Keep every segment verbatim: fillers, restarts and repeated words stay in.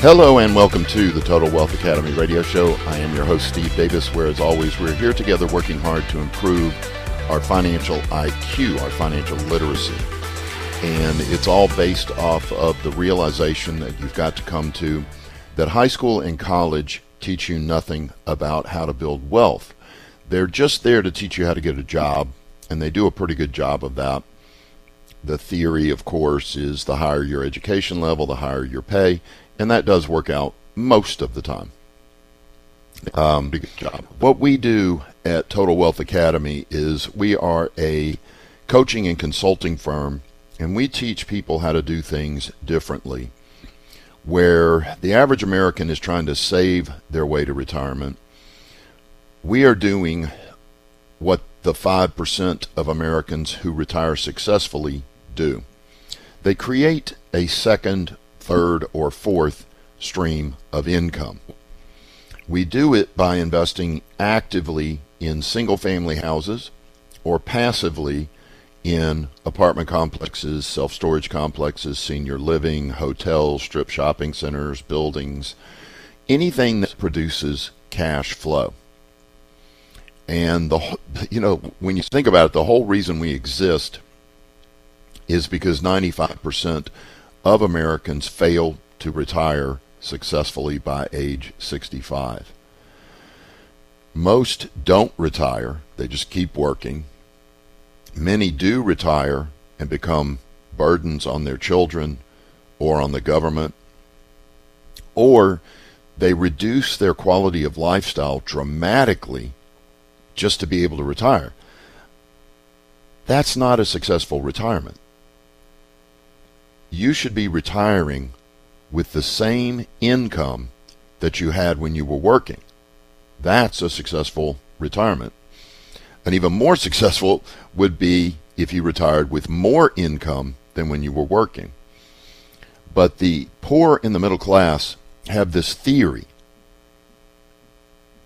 Hello and welcome to the Total Wealth Academy radio show. I am your host, Steve Davis, where as always, we're here together working hard to improve our financial I Q, our financial literacy. And it's all based off of the realization that you've got to come to that high school and college teach you nothing about how to build wealth. They're just there to teach you how to get a job, and they do a pretty good job of that. The theory, of course, is the higher your education level, the higher your pay. And that does work out most of the time. Um, good job. What we do at Total Wealth Academy is we are a coaching and consulting firm, and we teach people how to do things differently. Where the average American is trying to save their way to retirement, we are doing what the five percent of Americans who retire successfully do. They create a second, third, or fourth stream of income. We do it by investing actively in single-family houses or passively in apartment complexes, self-storage complexes, senior living, hotels, strip shopping centers, buildings, anything that produces cash flow. And the you know, when you think about it, the whole reason we exist is because ninety-five percent of Americans fail to retire successfully by age sixty-five. Most don't retire, they just keep working. Many do retire and become burdens on their children or on the government, or they reduce their quality of lifestyle dramatically just to be able to retire. That's not a successful retirement. You should be retiring with the same income that you had when you were working. That's a successful retirement. And even more successful would be if you retired with more income than when you were working. But the poor and the middle class have this theory,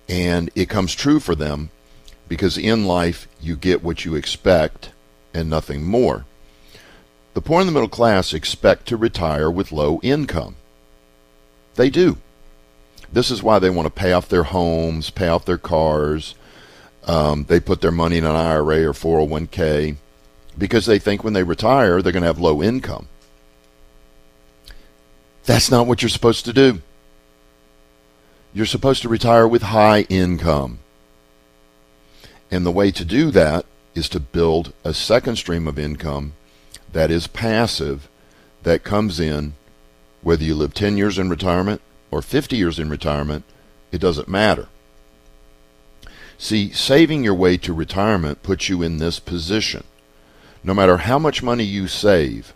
and it comes true for them because in life you get what you expect and nothing more. The poor and the middle class expect to retire with low income. They do. This is why they want to pay off their homes, pay off their cars. Um, they put their money in an I R A or four oh one k because they think when they retire, they're going to have low income. That's not what you're supposed to do. You're supposed to retire with high income. And the way to do that is to build a second stream of income that is passive, that comes in whether you live ten years in retirement or fifty years in retirement. It doesn't matter. See, saving your way to retirement puts you in this position. No matter how much money you save,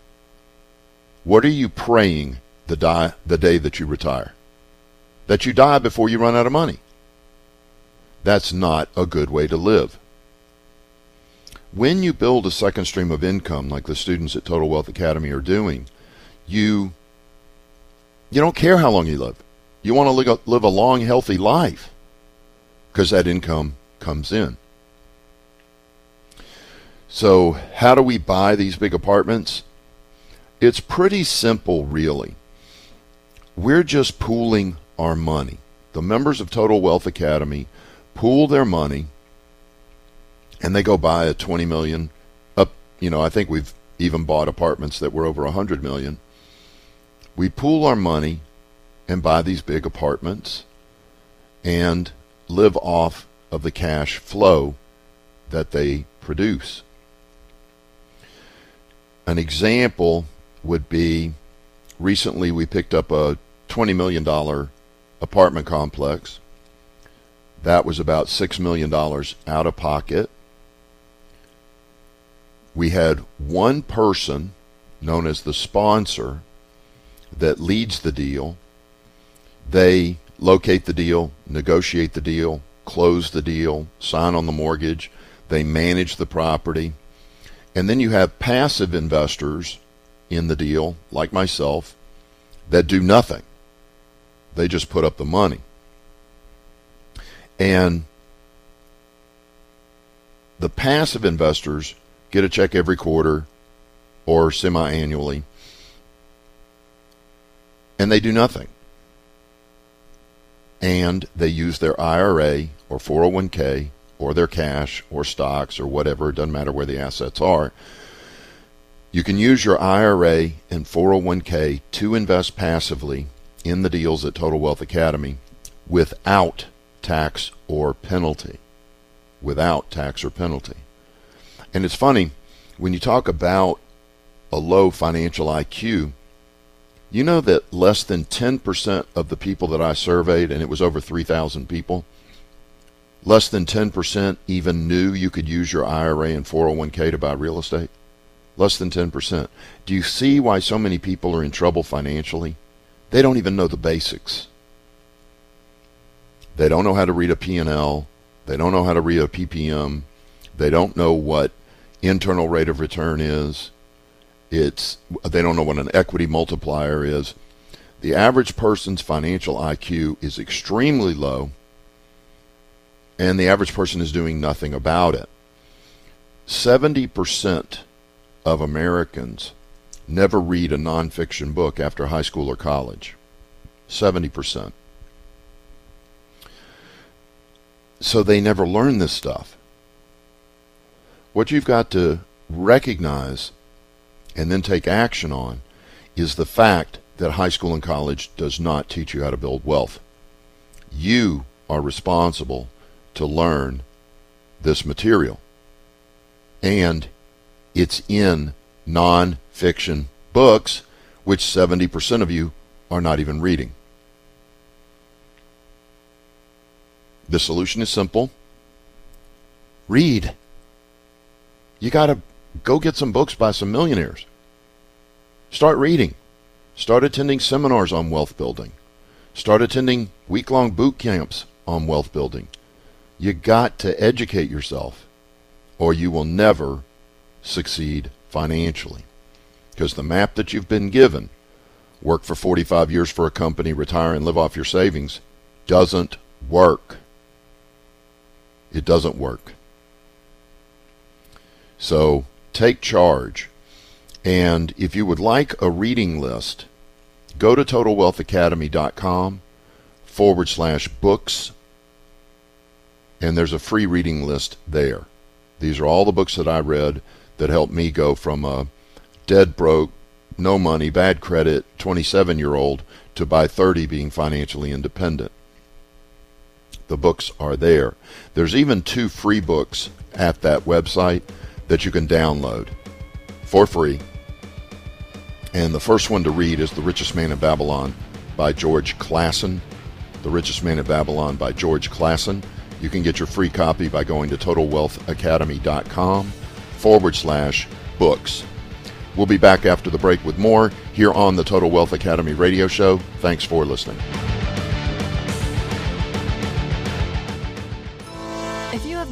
what are you praying the, die, the day that you retire? That you die before you run out of money. That's not a good way to live. When you build a second stream of income, like the students at Total Wealth Academy are doing, you you don't care how long you live. You want to live a long, healthy life because that income comes in. So how do we buy these big apartments? It's pretty simple, really. We're just pooling our money. The members of Total Wealth Academy pool their money, and they go buy a twenty million up. You know, I think we've even bought apartments that were over one hundred million. We pool our money and buy these big apartments and live off of the cash flow that they produce. An example would be recently we picked up a twenty million dollars apartment complex. That was about six million dollars out of pocket. We had one person, known as the sponsor, that leads the deal. They locate the deal, negotiate the deal, close the deal, sign on the mortgage. They manage the property. And then you have passive investors in the deal, like myself, that do nothing. They just put up the money. And the passive investors get a check every quarter or semi-annually, and they do nothing. And they use their I R A or four oh one k or their cash or stocks or whatever. It doesn't matter where the assets are. You can use your I R A and four oh one k to invest passively in the deals at Total Wealth Academy without tax or penalty. Without tax or penalty. And it's funny, when you talk about a low financial I Q, you know that less than ten percent of the people that I surveyed, and it was over three thousand people, less than ten percent even knew you could use your I R A and four oh one k to buy real estate. Less than ten percent. Do you see why so many people are in trouble financially? They don't even know the basics. They don't know how to read a P and L. They don't know how to read a P P M. They don't know what internal rate of return is. It's they don't know what an equity multiplier is. The average person's financial I Q is extremely low, and the average person is doing nothing about it. seventy percent of Americans never read a nonfiction book after high school or college. seventy percent. So they never learn this stuff. What you've got to recognize and then take action on is the fact that high school and college does not teach you how to build wealth. You are responsible to learn this material. And it's in non-fiction books, which seventy percent of you are not even reading. The solution is simple. Read. You got to go get some books by some millionaires. Start reading. Start attending seminars on wealth building. Start attending week-long boot camps on wealth building. You got to educate yourself, or you will never succeed financially. Because the map that you've been given, work for forty-five years for a company, retire and live off your savings, doesn't work. It doesn't work. So take charge. And if you would like a reading list, go to TotalWealthAcademy.com forward slash books. And there's a free reading list there. These are all the books that I read that helped me go from a dead broke, no money, bad credit, twenty-seven-year-old to by thirty being financially independent. The books are there. There's even two free books at that website that you can download for free. And the first one to read is The Richest Man in Babylon by George Clason. The Richest Man in Babylon by George Clason. You can get your free copy by going to TotalWealthAcademy.com forward slash books. We'll be back after the break with more here on the Total Wealth Academy radio show. Thanks for listening. If you have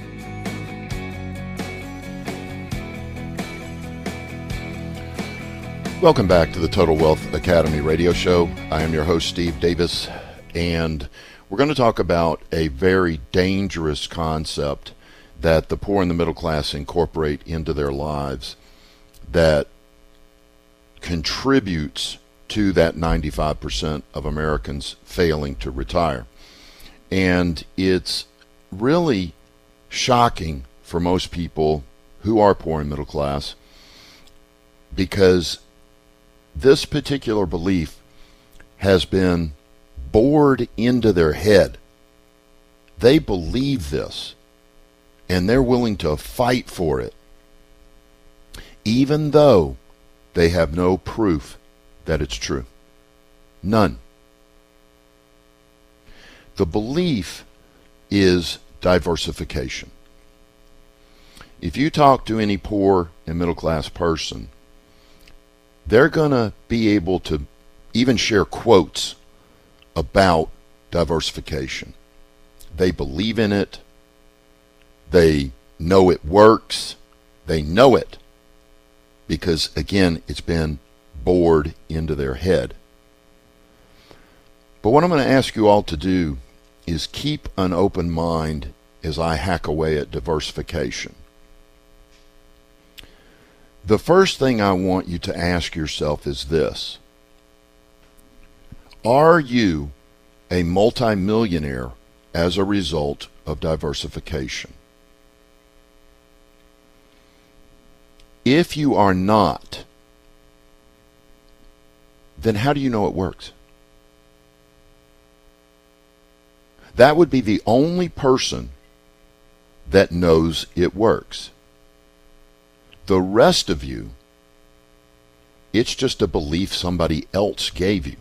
Welcome back to the Total Wealth Academy radio show. I am your host, Steve Davis, and we're going to talk about a very dangerous concept that the poor and the middle class incorporate into their lives that contributes to that ninety-five percent of Americans failing to retire. And it's really shocking for most people who are poor and middle class, because this particular belief has been bored into their head. They believe this, and they're willing to fight for it, even though they have no proof that it's true. None. The belief is diversification. If you talk to any poor and middle class person, they're going to be able to even share quotes about diversification. They believe in it. They know it works. They know it because, again, it's been bored into their head. But what I'm going to ask you all to do is keep an open mind as I hack away at diversification. The first thing I want you to ask yourself is this. Are you a multimillionaire as a result of diversification? If you are not, then how do you know it works? That would be the only person that knows it works. The rest of you, it's just a belief somebody else gave you.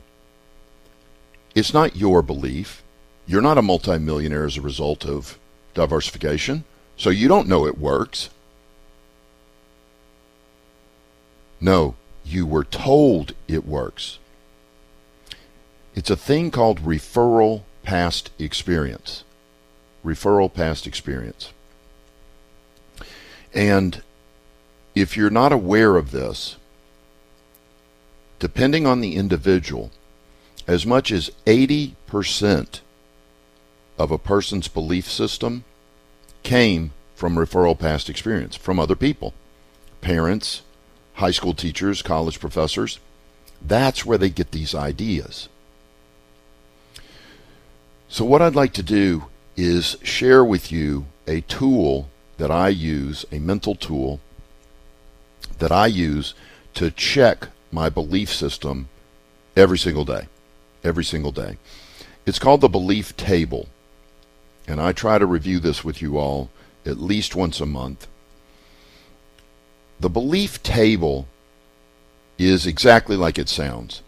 It's not your belief. You're not a multimillionaire as a result of diversification, so you don't know it works. No, you were told it works. It's a thing called referral past experience. Referral past experience. And if you're not aware of this, depending on the individual, as much as eighty percent of a person's belief system came from referral past experience, from other people, parents, high school teachers, college professors. That's where they get these ideas. So what I'd like to do is share with you a tool that I use, a mental tool that I use to check my belief system every single day, every single day. It's called the belief table, and I try to review this with you all at least once a month. The belief table is exactly like it sounds.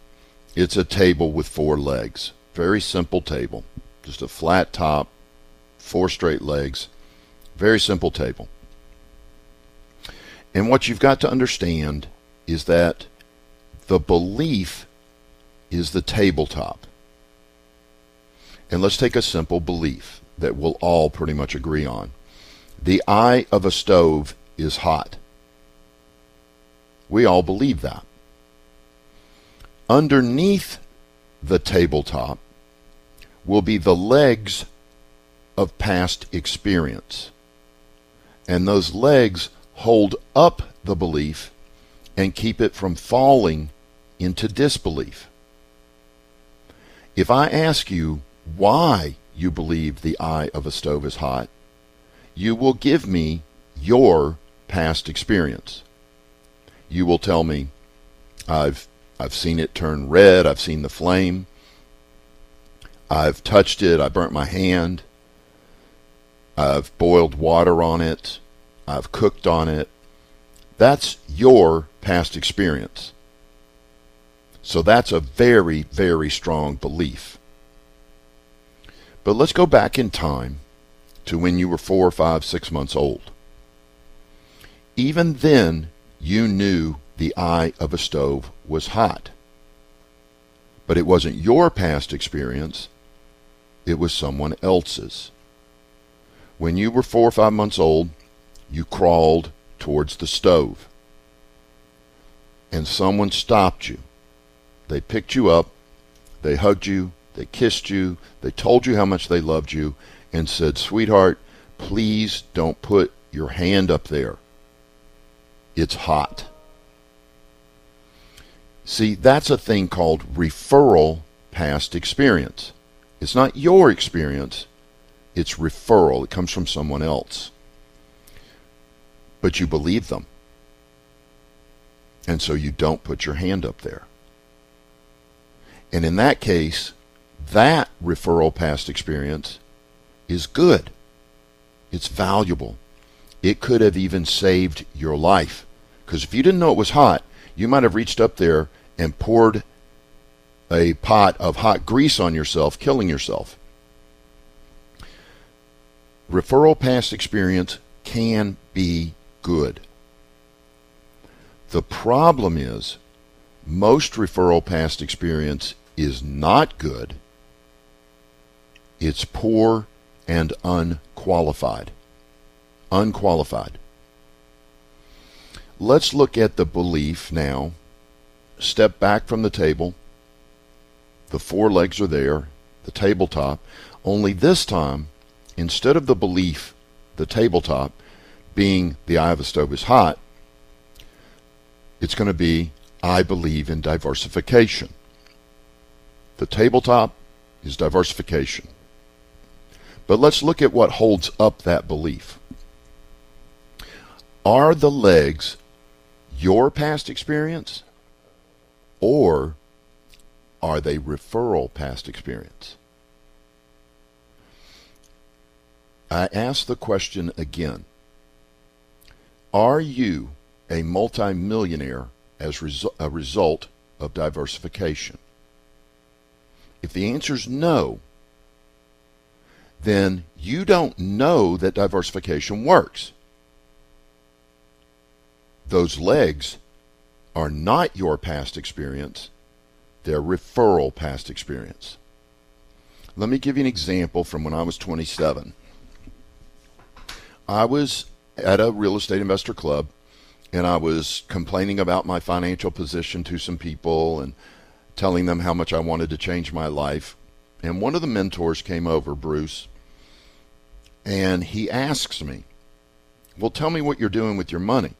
It's a table with four legs, very simple table. Just a flat top, four straight legs, very simple table. And what you've got to understand is that the belief is the tabletop. And let's take a simple belief that we'll all pretty much agree on. The eye of a stove is hot. We all believe that. Underneath the tabletop will be the legs of past experience. And those legs hold up the belief and keep it from falling into disbelief. If I ask you why you believe the eye of a stove is hot, you will give me your past experience. You will tell me, I've I've seen it turn red, I've seen the flame, I've touched it, I burnt my hand, I've boiled water on it, I've cooked on it. That's your past experience. So that's a very, very strong belief. But let's go back in time to when you were four, five, six months old. Even then, you knew the eye of a stove was hot. But it wasn't your past experience. It was someone else's. When you were four or five months old, you crawled towards the stove. And someone stopped you. They picked you up. They hugged you. They kissed you. They told you how much they loved you and said, "Sweetheart, please don't put your hand up there. It's hot." See, that's a thing called referral past experience. It's not your experience. It's referral. It comes from someone else. But you believe them. And so you don't put your hand up there. And in that case, that referral past experience is good. It's valuable. it could have even saved your life. Because if you didn't know it was hot, you might have reached up there and poured a pot of hot grease on yourself, killing yourself. Referral past experience can be good. The problem is most referral past experience is not good. It's poor and unqualified. Unqualified. Let's look at the belief now. Step back from the table. The four legs are there, the tabletop. Only this time, instead of the belief, the tabletop, being the eye of the stove is hot, it's going to be, I believe in diversification. The tabletop is diversification. But let's look at what holds up that belief. Are the legs your past experience, or are they referral past experience? I ask the question again. Are you a multimillionaire as resu- a result of diversification? If the answer is no, then you don't know that diversification works. Those legs are not your past experience. They're referral past experience. Let me give you an example from when I was twenty-seven. I was at a real estate investor club, and I was complaining about my financial position to some people and telling them how much I wanted to change my life. And one of the mentors came over, Bruce, and he asks me, well, tell me what you're doing with your money.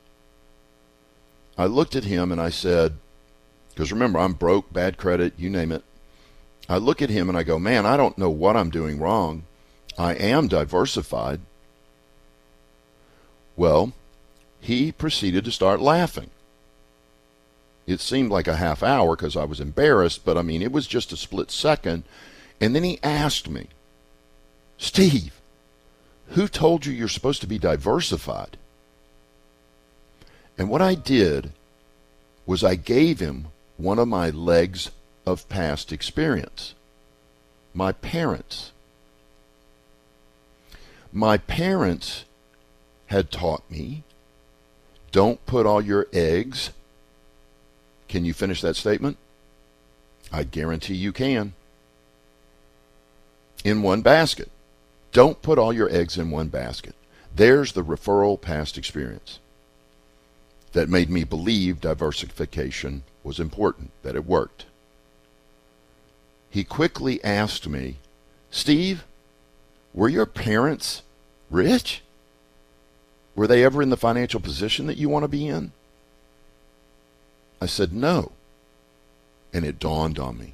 I looked at him and I said, because remember, I'm broke, bad credit, you name it. I look at him and I go, man, I don't know what I'm doing wrong. I am diversified. Well, he proceeded to start laughing. It seemed like a half hour because I was embarrassed, but I mean, it was just a split second. And then he asked me, Steve, who told you you're supposed to be diversified? And what I did was I gave him one of my legs of past experience, my parents. My parents had taught me, don't put all your eggs. Can you finish that statement? I guarantee you can. In one basket. Don't put all your eggs in one basket. There's the referral past experience that made me believe diversification was important, that it worked. He quickly asked me, Steve, were your parents rich? Were they ever in the financial position that you want to be in? I said, no. And it dawned on me.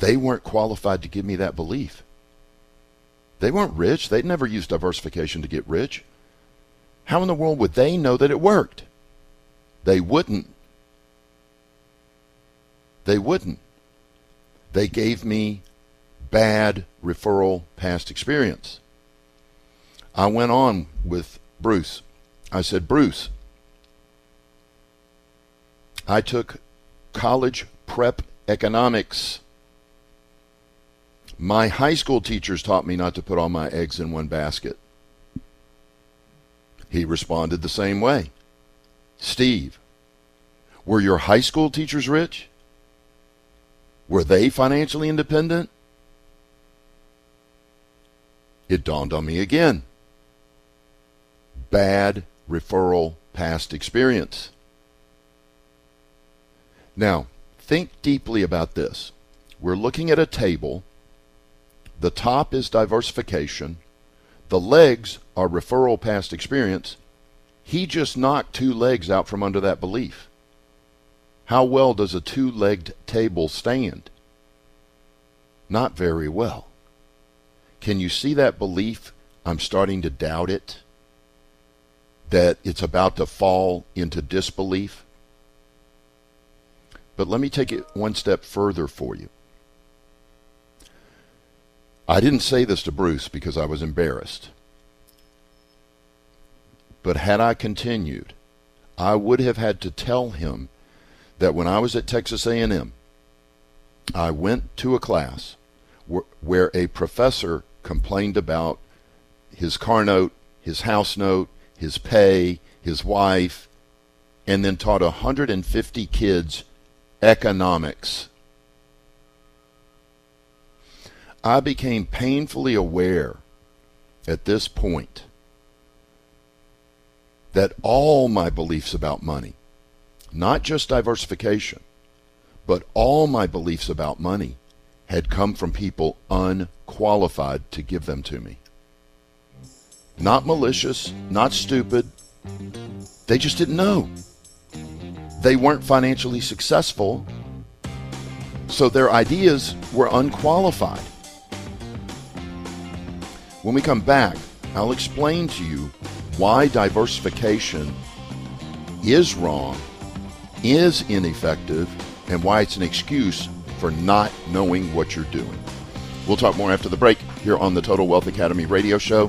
They weren't qualified to give me that belief. They weren't rich. They'd never used diversification to get rich. How in the world would they know that it worked? They wouldn't. They wouldn't. They gave me bad referral past experience. I went on with Bruce. I said, Bruce, I took college prep economics. My high school teachers taught me not to put all my eggs in one basket. He responded the same way. Steve, were your high school teachers rich? Were they financially independent? It dawned on me again. Bad referral past experience. Now, think deeply about this. We're looking at a table. The top is diversification. The legs are referral past experience. He just knocked two legs out from under that belief. How well does a two-legged table stand? Not very well. Can you see that belief? I'm starting to doubt it. That it's about to fall into disbelief. But let me take it one step further for you. I didn't say this to Bruce because I was embarrassed. But had I continued, I would have had to tell him that when I was at Texas A and M, I went to a class wh- where a professor complained about his car note, his house note, his pay, his wife, and then taught one hundred fifty kids economics. I became painfully aware at this point that all my beliefs about money, not just diversification, but all my beliefs about money had come from people unqualified to give them to me. Not malicious, not stupid. They just didn't know. They weren't financially successful, so their ideas were unqualified. When we come back, I'll explain to you why diversification is wrong, is ineffective, and why it's an excuse for not knowing what you're doing. We'll talk more after the break here on the Total Wealth Academy radio show.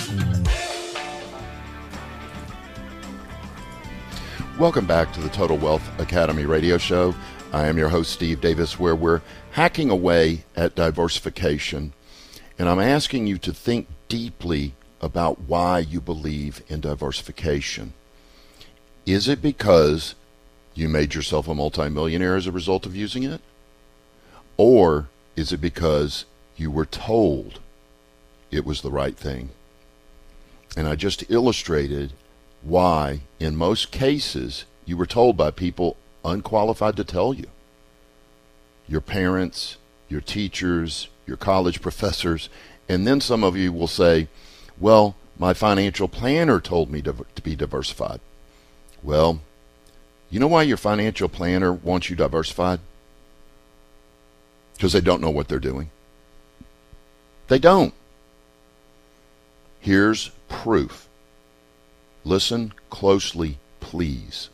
Welcome back to the Total Wealth Academy radio show. I am your host, Steve Davis, where we're hacking away at diversification. And I'm asking you to think deeply about why you believe in diversification. Is it because you made yourself a multimillionaire as a result of using it? Or is it because you were told it was the right thing? And I just illustrated why, in most cases, you were told by people unqualified to tell you. Your parents, your teachers, your college professors, and then some of you will say, well, my financial planner told me to, to be diversified. Well, you know why your financial planner wants you diversified? Because they don't know what they're doing. They don't. Here's proof. Listen closely, please.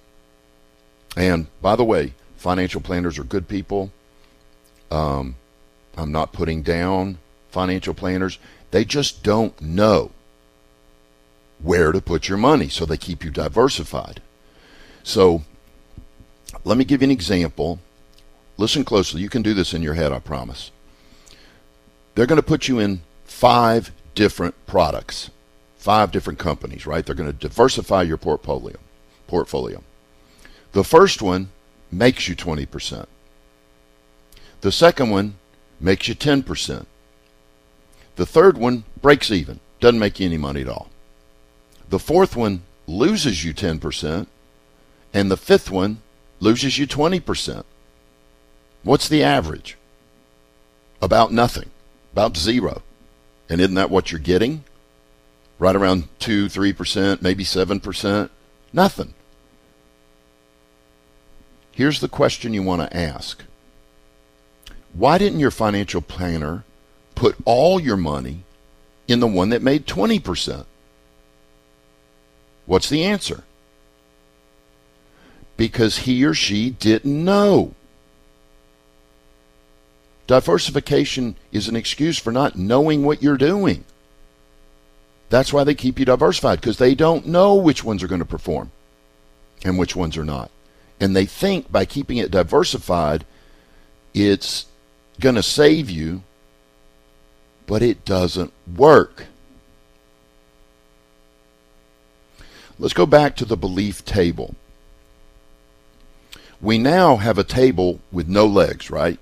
And by the way, financial planners are good people. Um, I'm not putting down financial planners. They just don't know where to put your money, so they keep you diversified. So let me give you an example. Listen closely. You can do this in your head, I promise. They're going to put you in five different products. Five different companies, right? They're going to diversify your portfolio. Portfolio. The first one makes you twenty percent. The second one makes you ten percent. The third one breaks even, doesn't make you any money at all. The fourth one loses you ten percent, and the fifth one loses you twenty percent. What's the average? About nothing, about zero. And isn't that what you're getting? Right around two, three percent, maybe seven percent, nothing. Here's the question you want to ask. Why didn't your financial planner put all your money in the one that made twenty percent? What's the answer? Because he or she didn't know. Diversification is an excuse for not knowing what you're doing. That's why they keep you diversified, because they don't know which ones are going to perform and which ones are not. And they think by keeping it diversified, it's going to save you, but it doesn't work. Let's go back to the belief table. We now have a table with no legs, right?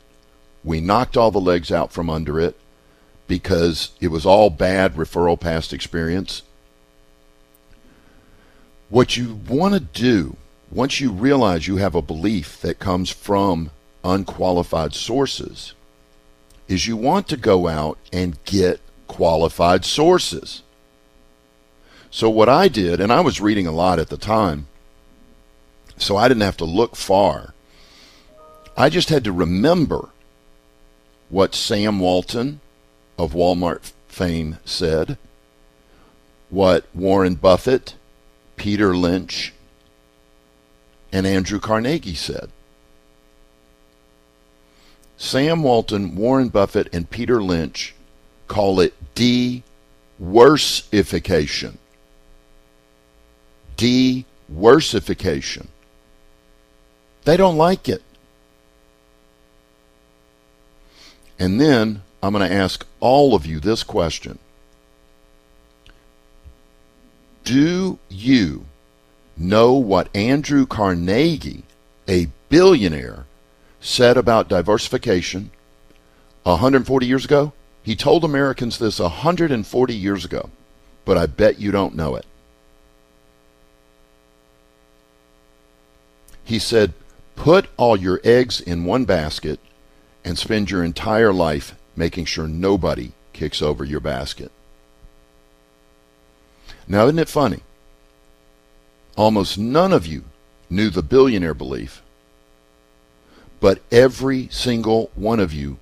We knocked all the legs out from under it, because it was all bad referral past experience. What you want to do, once you realize you have a belief that comes from unqualified sources, is you want to go out and get qualified sources. So what I did, and I was reading a lot at the time, so I didn't have to look far. I just had to remember what Sam Walton of Walmart fame said, what Warren Buffett, Peter Lynch, and Andrew Carnegie said. Sam Walton, Warren Buffett, and Peter Lynch call it de-worsification. De-worsification. They don't like it. And then I'm going to ask all of you this question. Do you know what Andrew Carnegie, a billionaire, said about diversification one hundred forty years ago? He told Americans this one hundred forty years ago, but I bet you don't know it. He said, put all your eggs in one basket and spend your entire life making sure nobody kicks over your basket. Now, isn't it funny? Almost none of you knew the billionaire belief, but every single one of you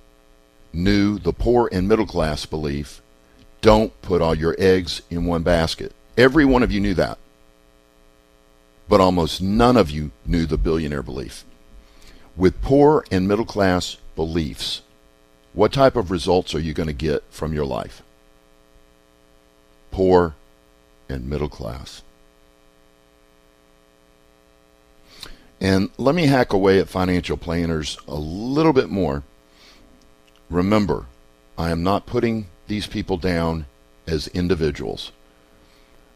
knew the poor and middle class belief, don't put all your eggs in one basket. Every one of you knew that, but almost none of you knew the billionaire belief. With poor and middle class beliefs, what type of results are you going to get from your life? Poor and middle class. And let me hack away at financial planners a little bit more. Remember, I am not putting these people down as individuals.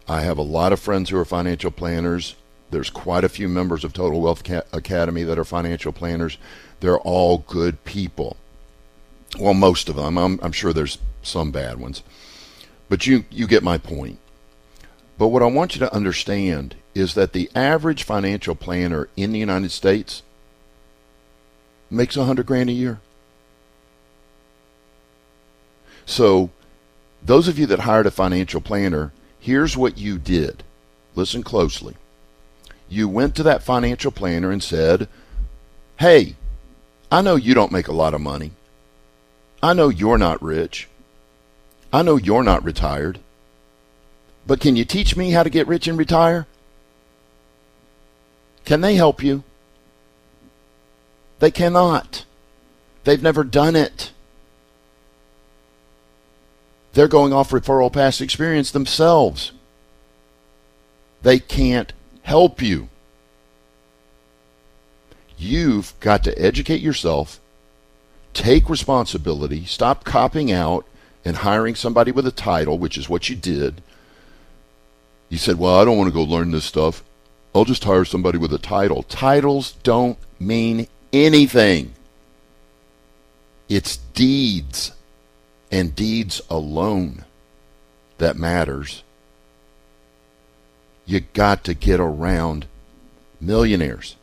I have a lot of friends who are financial planners. There's quite a few members of Total Wealth Academy that are financial planners. They're all good people. Well, most of them. I'm, I'm sure there's some bad ones. But you, you get my point. But what I want you to understand is that the average financial planner in the United States makes a hundred grand a year. So those of you that hired a financial planner, here's what you did. Listen closely. You went to that financial planner and said, hey, I know you don't make a lot of money. I know you're not rich. I know you're not retired. But can you teach me how to get rich and retire? Can they help you? They cannot. They've never done it. They're going off referral past experience themselves. They can't help you. You've got to educate yourself, take responsibility, stop copping out and hiring somebody with a title, which is what you did. You said, well, I don't want to go learn this stuff. I'll just hire somebody with a title. Titles don't mean anything. It's deeds and deeds alone that matters. You got to get around millionaires.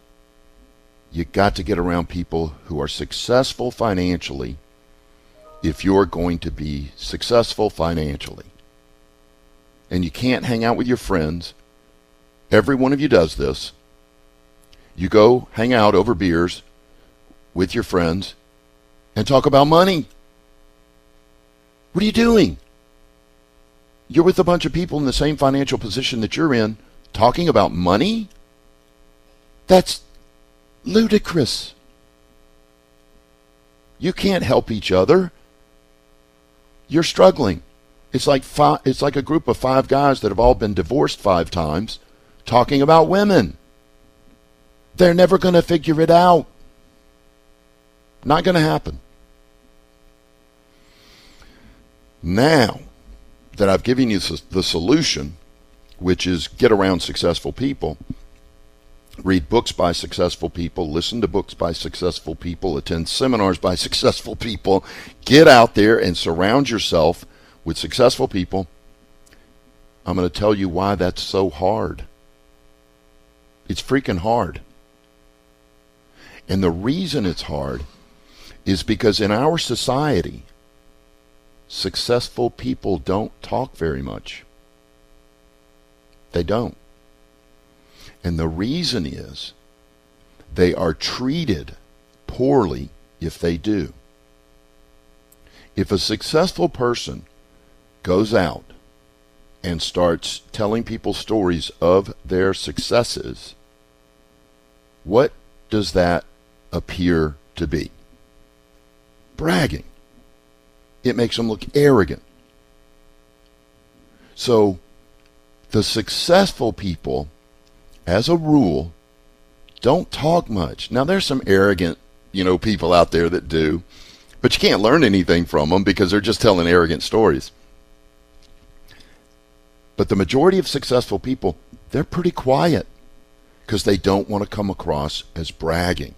You got to get around people who are successful financially if you're going to be successful financially. And you can't hang out with your friends. Every one of you does this. You go hang out over beers with your friends and talk about money. What are you doing? You're with a bunch of people in the same financial position that you're in talking about money? That's ludicrous. You can't help each other. You're struggling. It's like five, it's like a group of five guys that have all been divorced five times talking about women. They're never going to figure it out. Not going to happen. Now that I've given you the solution, which is get around successful people, read books by successful people, listen to books by successful people, attend seminars by successful people, get out there and surround yourself with successful people, I'm going to tell you why that's so hard. It's freaking hard. And the reason it's hard is because in our society, Successful people don't talk very much. They don't. And the reason is they are treated poorly if they do. If a successful person goes out and starts telling people stories of their successes, what does that appear to be? Bragging. It makes them look arrogant. So the successful people, as a rule, don't talk much. Now, there's some arrogant, you know, people out there that do, but you can't learn anything from them because they're just telling arrogant stories. But the majority of successful people, they're pretty quiet because they don't want to come across as bragging.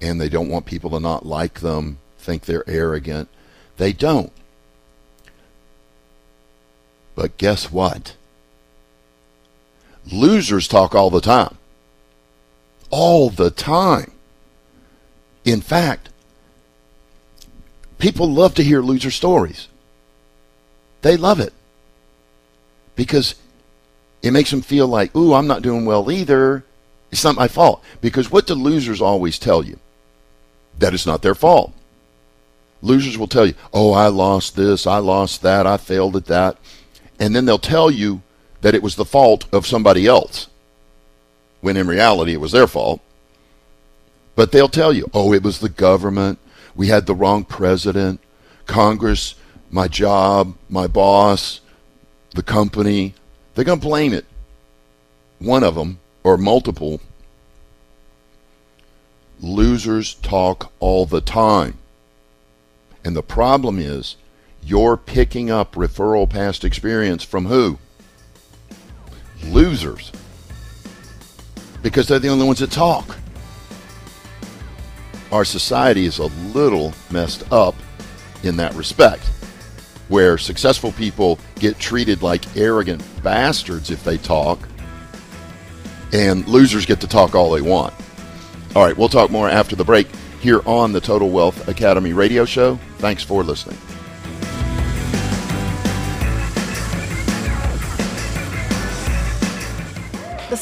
And they don't want people to not like them, think they're arrogant. They don't. But guess what? Losers talk all the time. All the time. In fact, people love to hear loser stories. They love it because it makes them feel like, ooh, I'm not doing well either. It's not my fault. Because what do losers always tell you? That it's not their fault. Losers will tell you, oh, I lost this, I lost that, I failed at that. And then they'll tell you that it was the fault of somebody else, when in reality it was their fault. But they'll tell you, oh, it was the government, we had the wrong president, Congress, my job, my boss, the company. They're going to blame it. One of them, or multiple. Losers talk all the time. And the problem is, you're picking up referral past experience from who? Losers. Because they're the only ones that talk. Our society is a little messed up in that respect, where successful people get treated like arrogant bastards if they talk, and losers get to talk all they want. All right, we'll talk more after the break here on the Total Wealth Academy radio show. Thanks for listening. The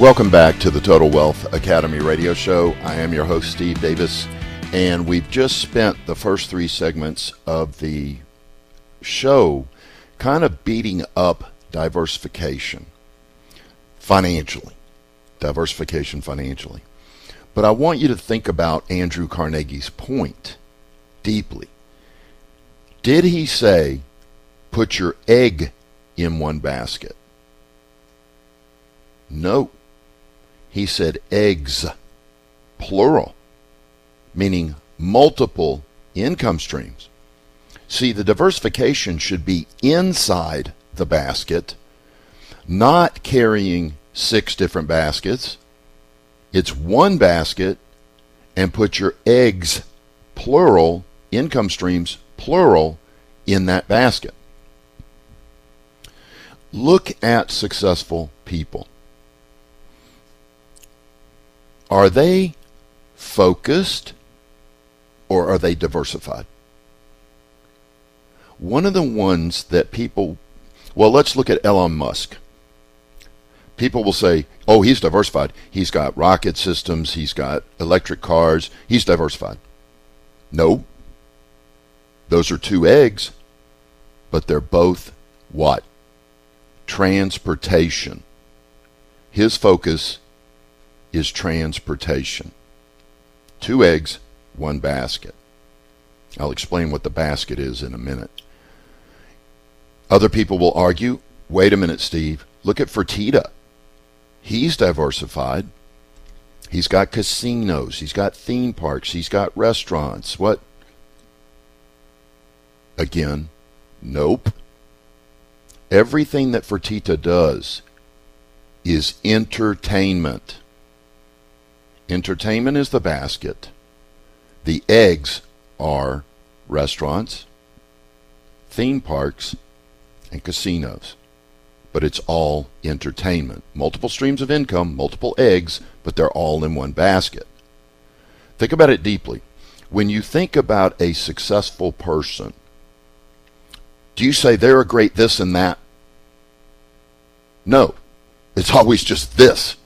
Welcome back to the Total Wealth Academy radio show. I am your host, Steve Davis, and we've just spent the first three segments of the show kind of beating up diversification financially. Diversification financially. But I want you to think about Andrew Carnegie's point deeply. Did he say, put your egg in one basket? No. He said eggs, plural, meaning multiple income streams. See, the diversification should be inside the basket, not carrying six different baskets. It's one basket, and put your eggs, plural, income streams, plural, in that basket. Look at successful people. Are they focused or are they diversified? One of the ones that people, well, let's look at Elon Musk. People will say, oh, he's diversified. He's got rocket systems. He's got electric cars. He's diversified. No. Those are two eggs, but they're both what? Transportation. His focus is transportation. Two eggs, one basket. I'll explain what the basket is in a minute. Other people will argue, wait a minute, Steve, look at Fertitta. He's diversified. He's got casinos. He's got theme parks. He's got restaurants. What? Again, nope. Everything that Fertitta does is entertainment. Entertainment is the basket. The eggs are restaurants, theme parks, and casinos. But it's all entertainment. Multiple streams of income, multiple eggs, but they're all in one basket. Think about it deeply. When you think about a successful person, do you say they're a great this and that? No. It's always just this.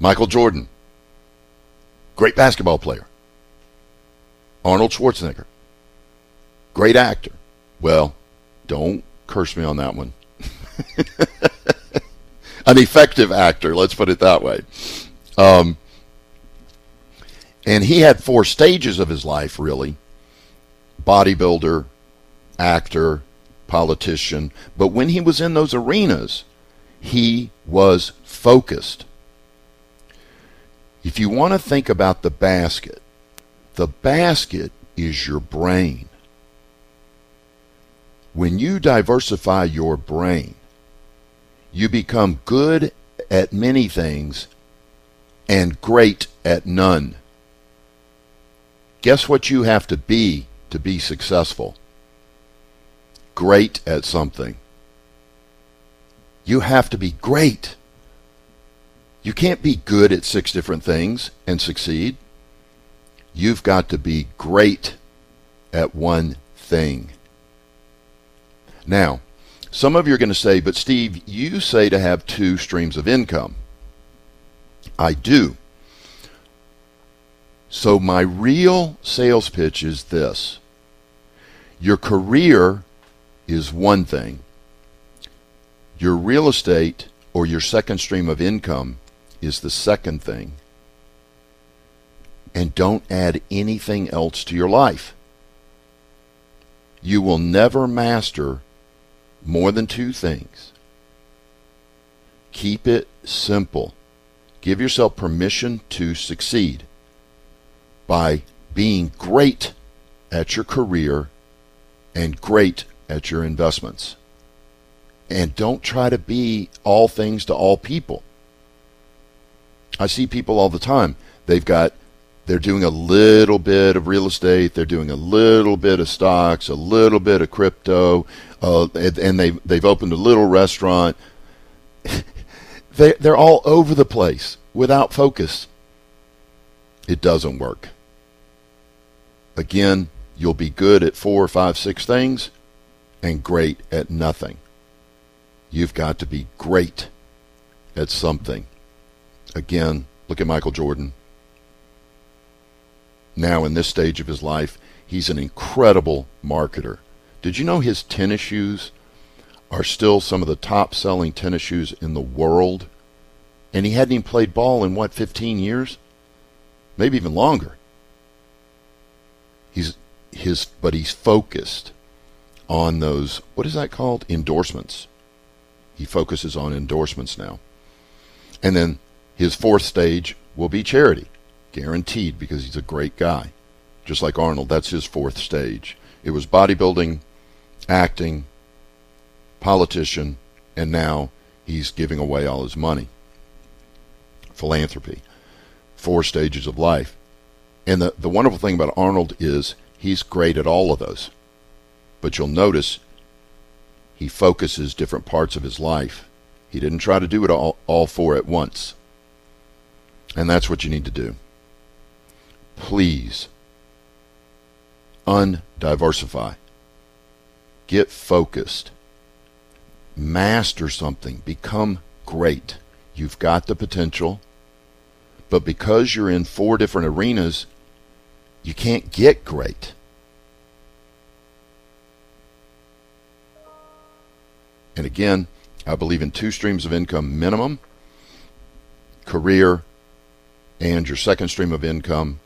Michael Jordan, great basketball player. Arnold Schwarzenegger, great actor. Well, don't curse me on that one. An effective actor, let's put it that way. Um, and he had four stages of his life, really. Bodybuilder, actor, politician. But when he was in those arenas, he was focused. If you want to think about the basket, the basket is your brain. When you diversify your brain, you become good at many things and great at none. Guess what you have to be to be successful? Great at something. You have to be great. You can't be good at six different things and succeed. You've got to be great at one thing. Now, some of you are going to say, but Steve, you say to have two streams of income. I do. So my real sales pitch is this. Your career is one thing. Your real estate or your second stream of income is the second thing. And don't add anything else to your life. You will never master more than two things. Keep it simple. Give yourself permission to succeed by being great at your career and great at your investments. And don't try to be all things to all people. I see people all the time. They've got They're doing a little bit of real estate. They're doing a little bit of stocks, a little bit of crypto, uh, and, and they've, they've opened a little restaurant. they, they're all over the place without focus. It doesn't work. Again, you'll be good at four or five, six things and great at nothing. You've got to be great at something. Again, look at Michael Jordan. Now in this stage of his life, he's an incredible marketer. Did you know his tennis shoes are still some of the top-selling tennis shoes in the world? And he hadn't even played ball in, what, fifteen years? Maybe even longer. He's his, but he's focused on those, what is that called? Endorsements. He focuses on endorsements now. And then his fourth stage will be charity. Guaranteed, because he's a great guy. Just like Arnold, that's his fourth stage. It was bodybuilding, acting, politician, and now he's giving away all his money. Philanthropy. Four stages of life. And the, the wonderful thing about Arnold is he's great at all of those. But you'll notice he focuses different parts of his life. He didn't try to do it all, all four at once. And that's what you need to do. Please, undiversify. Get focused. Master something. Become great. You've got the potential, but because you're in four different arenas, you can't get great. And again, I believe in two streams of income minimum, career, and your second stream of income.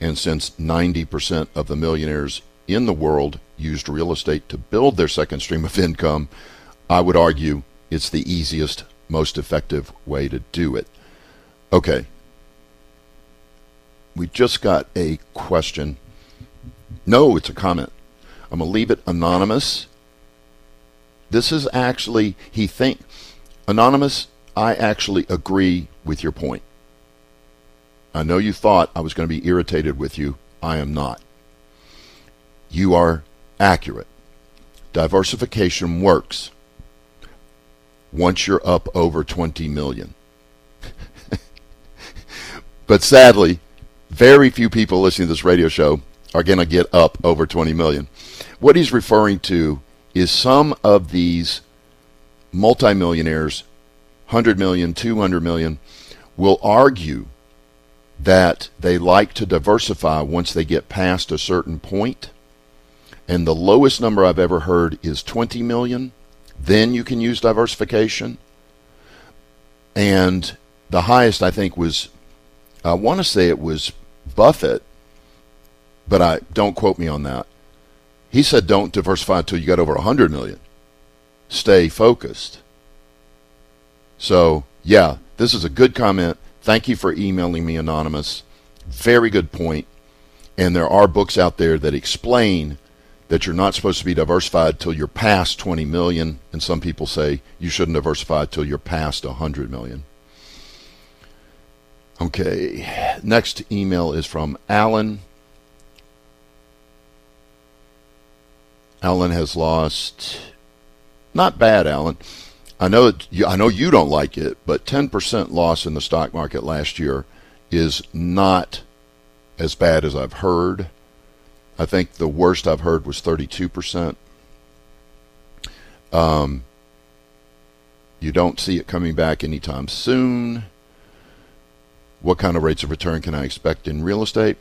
And since ninety percent of the millionaires in the world used real estate to build their second stream of income, I would argue it's the easiest, most effective way to do it. Okay, we just got a question. No, it's a comment. I'm going to leave it anonymous. This is actually, he think, anonymous, I actually agree with your point. I know you thought I was going to be irritated with you. I am not. You are accurate. Diversification works once you're up over twenty million. But sadly, very few people listening to this radio show are going to get up over twenty million. What he's referring to is some of these multimillionaires, one hundred million, two hundred million, will argue that they like to diversify once they get past a certain point. And the lowest number I've ever heard is twenty million. Then you can use diversification. And the highest, I think, was, I want to say it was Buffett, but I don't quote me on that. He said don't diversify until you got over one hundred million. Stay focused. So, yeah, this is a good comment. Thank you for emailing me, Anonymous. Very good point. And there are books out there that explain that you're not supposed to be diversified till you're past twenty million, and some people say you shouldn't diversify till you're past one hundred million. Okay, next email is from Alan. Alan has lost, not bad, Alan. I know it, I know you don't like it, but ten percent loss in the stock market last year is not as bad as I've heard. I think the worst I've heard was thirty-two percent. Um, you don't see it coming back anytime soon. What kind of rates of return can I expect in real estate?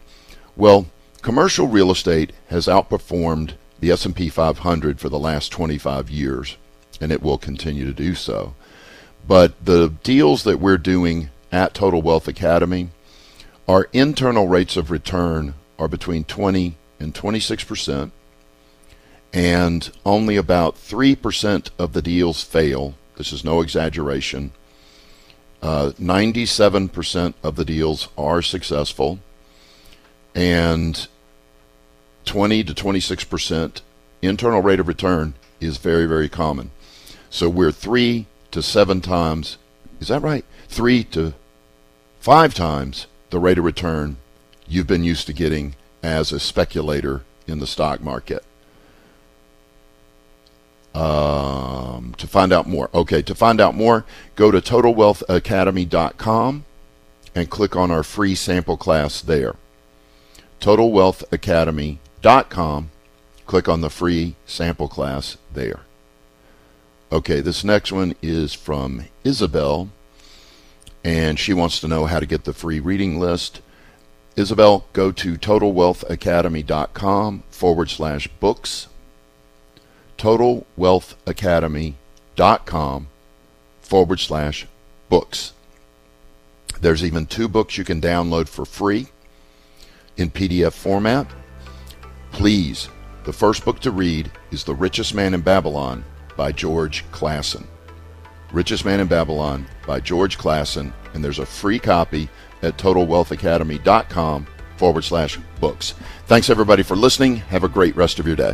Well, commercial real estate has outperformed the S and P five hundred for the last twenty-five years, and it will continue to do so. But the deals that we're doing at Total Wealth Academy, our internal rates of return are between twenty and twenty-six percent, and only about three percent of the deals fail. This is no exaggeration. Uh, ninety-seven percent of the deals are successful, and twenty to twenty-six percent internal rate of return is very, very common. So we're three to seven times, is that right? Three to five times the rate of return you've been used to getting as a speculator in the stock market. Um, to find out more, okay, to find out more, go to Total Wealth Academy dot com and click on our free sample class there. Total Wealth Academy dot com. Click on the free sample class there. Okay, this next one is from Isabel, and she wants to know how to get the free reading list. Isabel, go to Total Wealth Academy dot com forward slash books. Total Wealth Academy dot com forward slash books. There's even two books you can download for free in P D F format. Please, the first book to read is The Richest Man in Babylon by George Clason. Richest Man in Babylon by George Clason, and there's a free copy at Total Wealth Academy dot com forward slash books. Thanks everybody for listening. Have a great rest of your day.